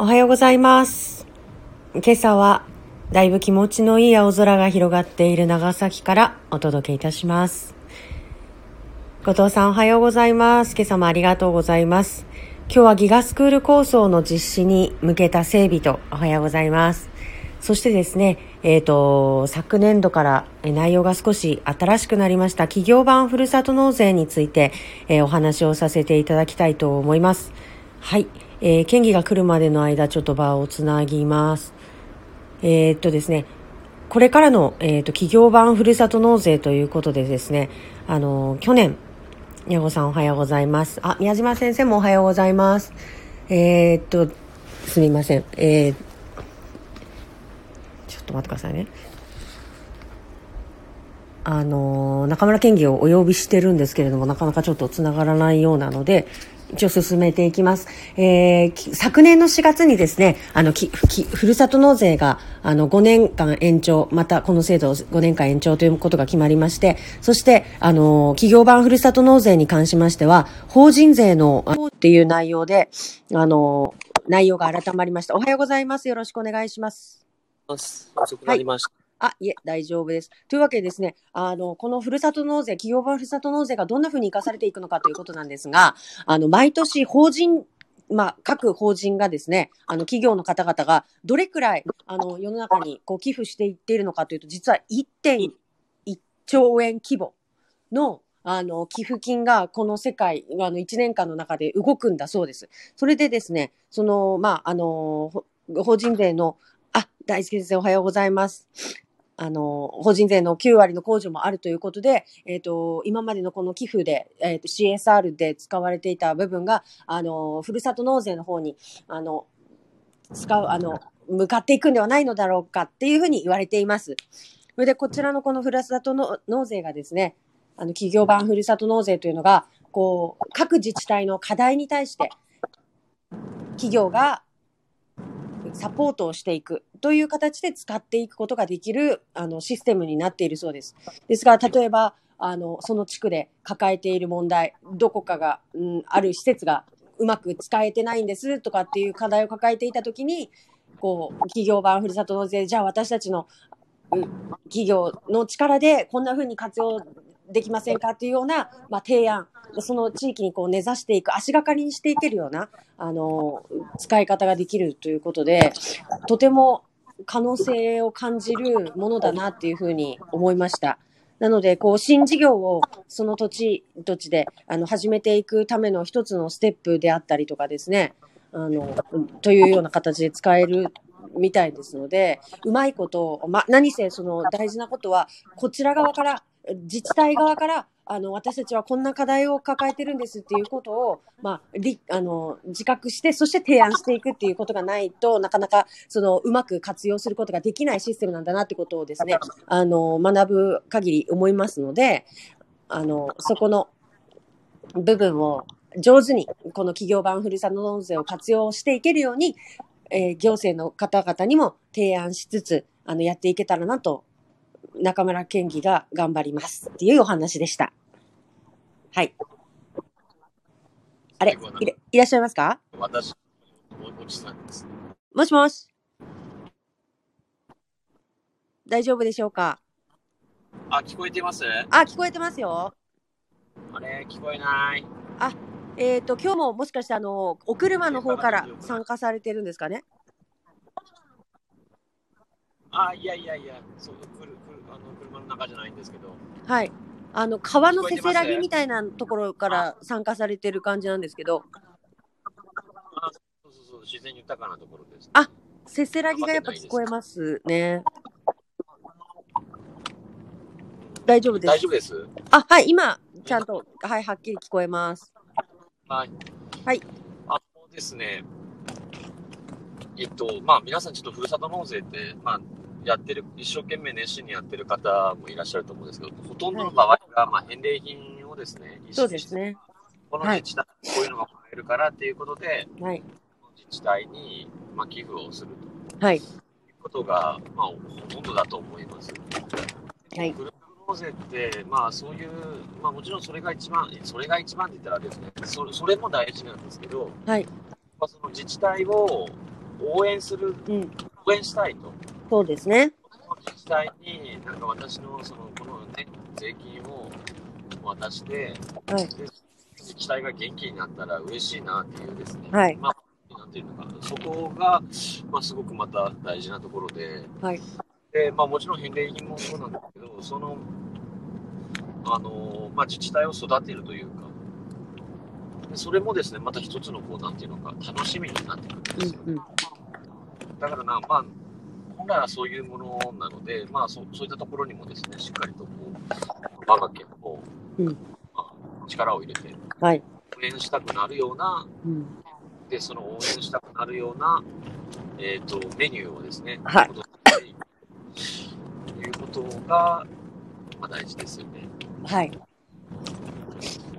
おはようございます。今朝はだいぶ気持ちのいい青空が広がっている長崎からお届けいたします。後藤さん、おはようございます。今朝もありがとうございます。今日はギガスクール構想の実施に向けた整備と、おはようございます。そしてですね、昨年度から内容が少し新しくなりました企業版ふるさと納税について、お話をさせていただきたいと思います。はい、県議が来るまでの間ちょっと場をつなぎます。ですね、これからの、企業版ふるさと納税ということでですね、去年、矢後さんおはようございます。あ、宮島先生もおはようございます。すみません、ちょっと待ってくださいね。中村県議をお呼びしてるんですけれども、なかなかちょっとつながらないようなので、一応進めていきます。昨年の4月にですね、ふるさと納税が5年間延長、またこの制度を5年間延長ということが決まりまして、そして企業版ふるさと納税に関しましては、法人税のっていう内容で内容が改まりました。おはようございます。よろしくお願いします。遅くなりました、はい。あ、いえ、大丈夫です。というわけでですね、このふるさと納税、企業版ふるさと納税がどんなふうに活かされていくのかということなんですが、毎年法人、各法人がですね、企業の方々がどれくらい、世の中にこう寄付していっているのかというと、実は 1.1 兆円規模の、寄付金がこの世界、1年間の中で動くんだそうです。それでですね、その、法人税の、あ、大輔先生おはようございます。法人税の9割の控除もあるということで、今までのこの寄付で、CSR で使われていた部分が、ふるさと納税の方に、向かっていくんではないのだろうかっていうふうに言われています。それで、こちらのこのふるさとの納税がですね、企業版ふるさと納税というのが、こう、各自治体の課題に対して、企業がサポートをしていくという形で使っていくことができるシステムになっているそうです。ですが、例えばその地区で抱えている問題、どこかが、ある施設がうまく使えてないんですとかっていう課題を抱えていたときに、こう企業版ふるさと納税、じゃあ私たちの企業の力でこんなふうに活用できませんかというような、提案、その地域にこう根ざしていく、足がかりにしていけるような使い方ができるということで、とても可能性を感じるものだなというふうに思いました。なので、こう新事業をその土地土地で始めていくための一つのステップであったりとかですね、というような形で使えるみたいですので、うまいことを、何せその大事なことは、こちら側から、自治体側から、私たちはこんな課題を抱えてるんですっていうことを、自覚して、そして提案していくっていうことがないと、なかなかそのうまく活用することができないシステムなんだなってことをですね、学ぶ限り思いますので、そこの部分を上手に、この企業版ふるさと納税を活用していけるように、行政の方々にも提案しつつ、やっていけたらなと、中村県議が頑張りますっていうお話でした。はい。あれ、いらっしゃいますか？私、おじさんです。もしもし。大丈夫でしょうか？あ、聞こえてます？あ、聞こえてますよ。あれ、聞こえない。あ、今日ももしかしてお車の方から参加されてるんですかね？あ、いや、そう、車の中じゃないんですけど、はい、川のせせらぎみたいなところから参加されてる感じなんですけど、あ、そう、自然豊かなところです、ね。あ、せせらぎがやっぱ聞こえますね。大丈夫です。大丈夫です。あ、はい、今ちゃんと、はい、はっきり聞こえます。はい。はい。あ、そうですね。皆さんちょっとふるさと納税って、やってる、一生懸命熱心にやってる方もいらっしゃると思うんですけど、ほとんどの場合が、返礼品をですね、そうですね、この自治体、はい、こういうのがもらえるからっていうことで、はい、自治体に、寄付をすると、はい、いうことが、ほとんどだと思います。はい。ふるさと納税って、そういう、もちろんそれが一番って言ったらですね、それも大事なんですけど、はい、その自治体を応援する、うん、応援したいと。そうですね。自治体になんか私のそのこの税金を渡して、はい、自治体が元気になったら嬉しいなっていうですね。はい。まあなんていうのか、そこがまあすごくまた大事なところで、はい。でまあもちろん返礼品もそうなんですけど、そのまあ自治体を育てるというか。それもですね、また一つのこうなんていうのか楽しみになってくるんですよ、ね。だからな、まあ本来はそういうものなので、まあ そういったところにもですね、しっかりとこう我が家のこう、うんまあ、力を入れて、はい、応援したくなるような、うん、でその応援したくなるようなメニューをですね、はい、戻っていくということが、まあ、大事ですよね。はい。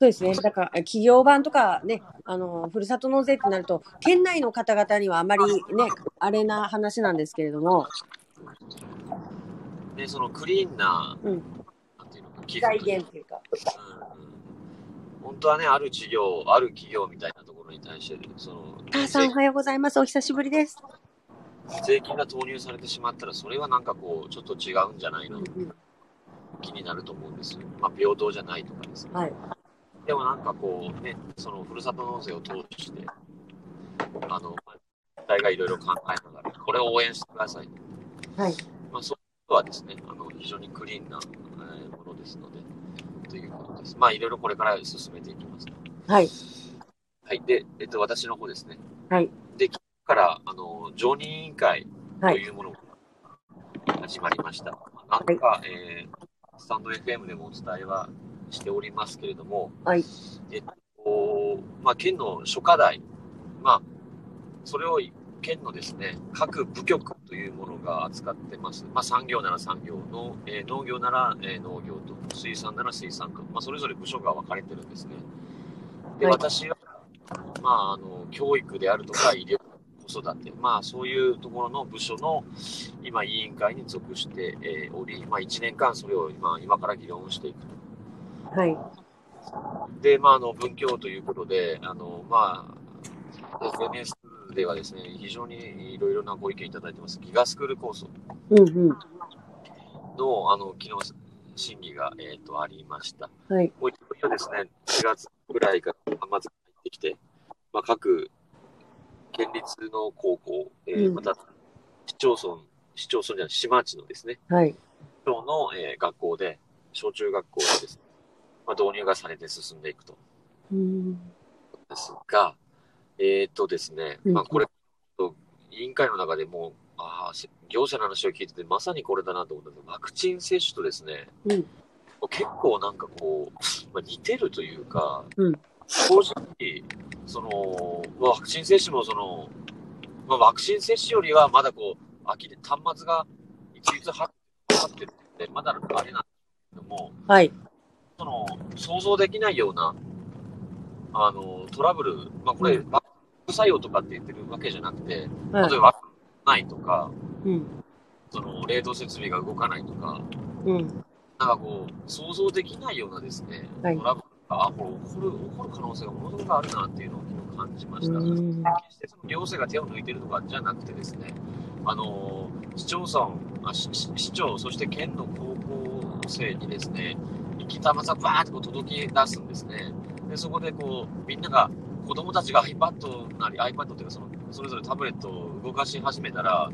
そうですね。だから企業版とかね、ふるさと納税ってなると県内の方々にはあまりねあれな話なんですけれども、でそのクリーンな、うん、なんていうのか財源というか、うん、本当はねある事業ある企業みたいなところに対してその母さんおはようございますお久しぶりです。税金が投入されてしまったらそれはなんかこうちょっと違うんじゃないの、うんうん、気になると思うんですよ。まあ平等じゃないとかですね。はい。でもなんかこうね、そのふるさと納税を通して、自治体がいろいろ考えながら、これを応援してください。はい。まあ、そういうことはですね、非常にクリーンなものですので、ということです。まあ、いろいろこれから進めていきます。はい。はい。で、私の方ですね。はい。で、今日から、常任委員会というものが始まりました。はい、なんか、スタンド FM でもお伝えは、しておりますけれども、はいまあ、県の諸課題、まあ、それを県のですね各部局というものが扱ってます、まあ、産業なら産業の、農業なら、農業と水産なら水産と、まあ、それぞれ部署が分かれてるんですね。で、はい、私は、まあ、教育であるとか医療子育て、まあ、そういうところの部署の今委員会に属して、おり、まあ、1年間それを 今から議論していくと。はい、で、まあ、文教ということで、まあ、SNS ではですね、非常にいろいろなご意見いただいてます、ギガスクール構想の、昨日、審議が、ありました。はい。もう一度ですね、4月ぐらいから、まず入ってきて、まあ、各県立の高校、また、市町村じゃない、市町のですね、はい。の、学校で、小中学校でですね、まあ、導入がされて進んでいくと。ですが、ですね、まあ、これ、委員会の中でも、業者の話を聞いてて、まさにこれだなと思ったんですけど、ワクチン接種とですね、うん、結構なんかこう、まあ、似てるというか、うん、正直、その、まあ、ワクチン接種もその、まあ、ワクチン接種よりはまだこう、秋で端末が一律発表ってるので、まだあれなんですけども、はい。その想像できないようなトラブル、まあ、これ、副作用とかって言ってるわけじゃなくて、はい、例えば、わからないとか、うん、その冷凍設備が動かないとか、うん、なんかこう、想像できないようなですね、はい、トラブルが起こる可能性がものすごくあるなっていうのを昨日感じました。決してその行政が手を抜いてるとかじゃなくてですね、市長、そして県の高校生にですね、生玉さバーってこう届き出すんですね。でそこでこうみんなが子供たちが iPad なり iPad というかそれぞれタブレットを動かし始めたら、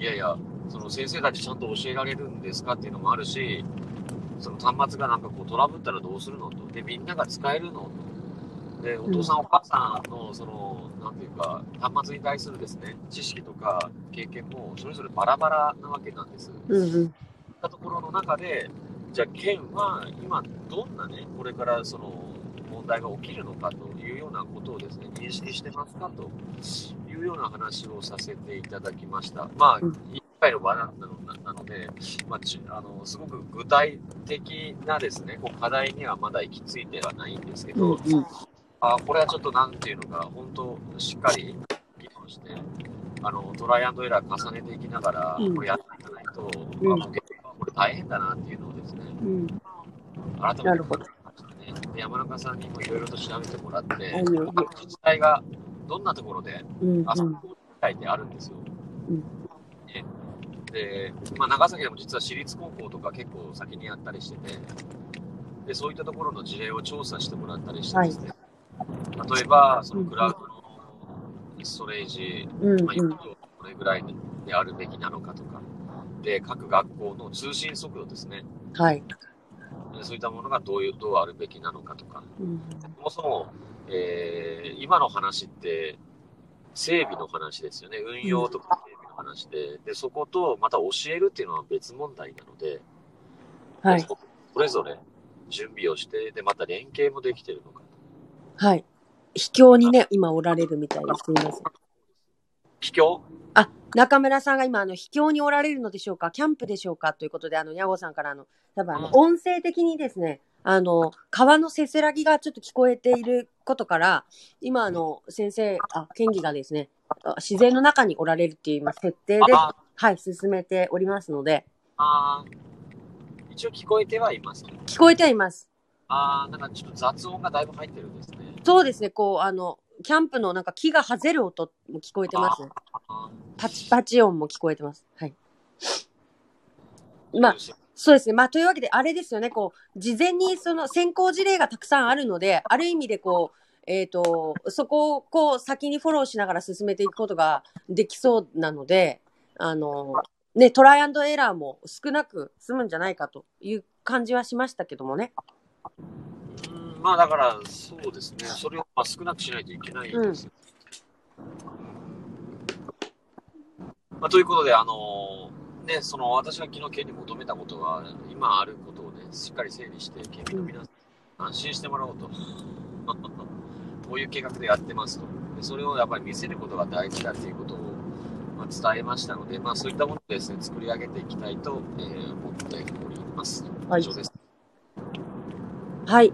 いやいやその先生たちちゃんと教えられるんですかっていうのもあるし、その端末がなんかこうトラブったらどうするのと、でみんなが使えるのと、でお父さんお母さんのそのなんていうか端末に対するですね知識とか経験もそれぞれバラバラなわけなんです。たところの中で。じゃあ県は今どんなねこれからその問題が起きるのかというようなことをですね認識してますかというような話をさせていただきました。まあ一回の場なので、まあ、すごく具体的なですねこう課題にはまだ行き着いてはないんですけど、これはちょっとなんていうのか本当しっかり議論してトライアンドエラー重ねていきながらこれやっていかないと、これ大変だなっていうのをですね、改めて思いましたね。で、山中さんにもいろいろと調べてもらって、自治体がどんなところで、あそこ書いてあるんですよ、うん、で、まあ、長崎でも実は私立高校とか結構先にやったりしてて、でそういったところの事例を調査してもらったりしてですね、はい、例えばそのクラウドのストレージ、うんうん、まあ、容量どれぐらいであるべきなのかとかで、各学校の通信速度ですね、はい、そういったものがどうあるべきなのかとか、うん、そもそも、今の話って整備の話ですよね。運用とか整備の話 でそことまた教えるっていうのは別問題なので、はい、それぞれ準備をして、でまた連携もできてるのか、はい、秘境にね今おられるみたいです。すみません、秘境、あ、中村さんが今秘境におられるのでしょうか、キャンプでしょうかということで、矢後さんから多分音声的にですね、川のせせらぎがちょっと聞こえていることから、今先生、県議がですね、自然の中におられるっていう今設定で、はい、進めておりますので、一応聞こえてはいます、ね、聞こえてはいます。なんかちょっと雑音がだいぶ入ってるんですね。そうですね、こうキャンプのなんか木がはぜる音も聞こえてます、ね、パチパチ音も聞こえてます。はい。まあそうですね。まあというわけであれですよね。こう事前にその先行事例がたくさんあるので、ある意味でこうそこをこう先にフォローしながら進めていくことができそうなので、ね、トライアンドエラーも少なく済むんじゃないかという感じはしましたけどもね。まあだからそうですね、それをまあ少なくしないといけないんですよ、うん、まあ、ということでね、その私が昨日県に求めたことは、今あることをねしっかり整理して県民の皆さん安心してもらおうと、こういう計画でやってますと、でそれをやっぱり見せることが大事だということをまあ伝えましたので、まあそういったものをですね作り上げていきたいと思っております。以上です。はい、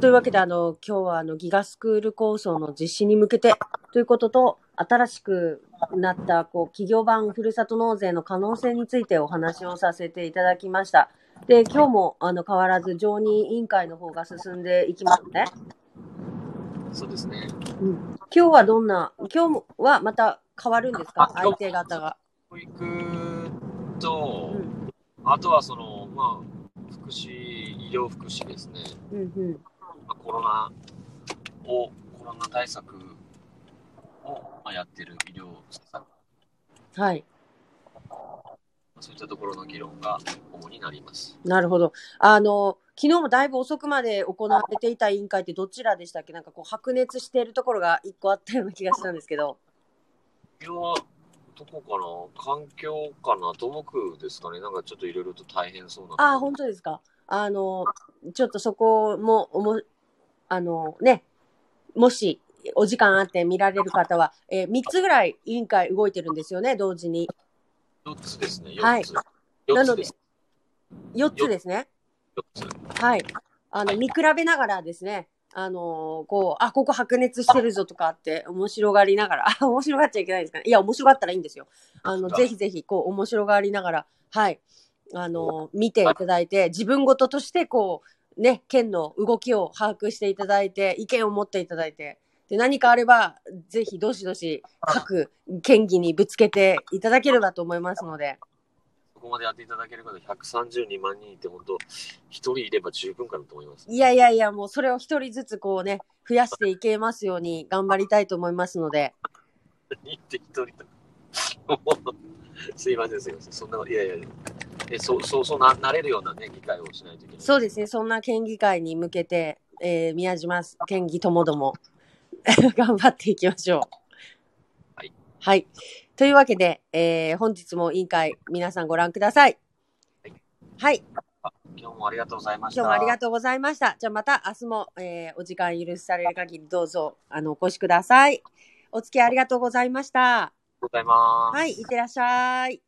というわけで今日はギガスクール構想の実施に向けてということと、新しくなったこう企業版ふるさと納税の可能性についてお話をさせていただきました。で今日も変わらず常任委員会の方が進んでいきますね。そうですね、うん、今日はまた変わるんですか、相手方が。教育と、うん、あとはそのまあ福祉、医療福祉ですね、うんうん、コロナ対策をやっている医療施策、はい、そういったところの議論が主になります。なるほど。昨日もだいぶ遅くまで行われていた委員会ってどちらでしたっけ？なんかこう白熱しているところが1個あったような気がしたんですけど。いや、どこかな、環境かな、土木ですかね。なんかちょっといろいろと大変そうな。本当ですか。ちょっとそこもね、もしお時間あって見られる方は、3つぐらい委員会動いてるんですよね、同時に。4つですね、4つ。はい、4つです。4つですね。4つ。はい。見比べながらですね、ここ白熱してるぞとかって面白がりながら、面白がっちゃいけないんですかね。いや、面白がったらいいんですよ。ぜひぜひ、こう、面白がりながら、はい。見ていただいて、自分事として、こう、ね、県の動きを把握していただいて、意見を持っていただいて、で何かあればぜひどしどし各県議にぶつけていただければと思いますので、ここまでやっていただける方132万人いて、本当一人いれば十分かなと思います。いやいやいや、もうそれを一人ずつこうね増やしていけますように頑張りたいと思いますので。人って一人とすいません、そんな、いやいやいや。そうなれるようなね議会をしないといけない。そうですね、そんな県議会に向けて、宮島県議ともども頑張っていきましょう。はい、はい、というわけで、本日も委員会皆さんご覧ください。はい、はい、今日もありがとうございました。今日もありがとうございました。じゃあまた明日も、お時間許される限りどうぞお越しください。お付き合いありがとうございました。ありがとうございます。はい、いってらっしゃい。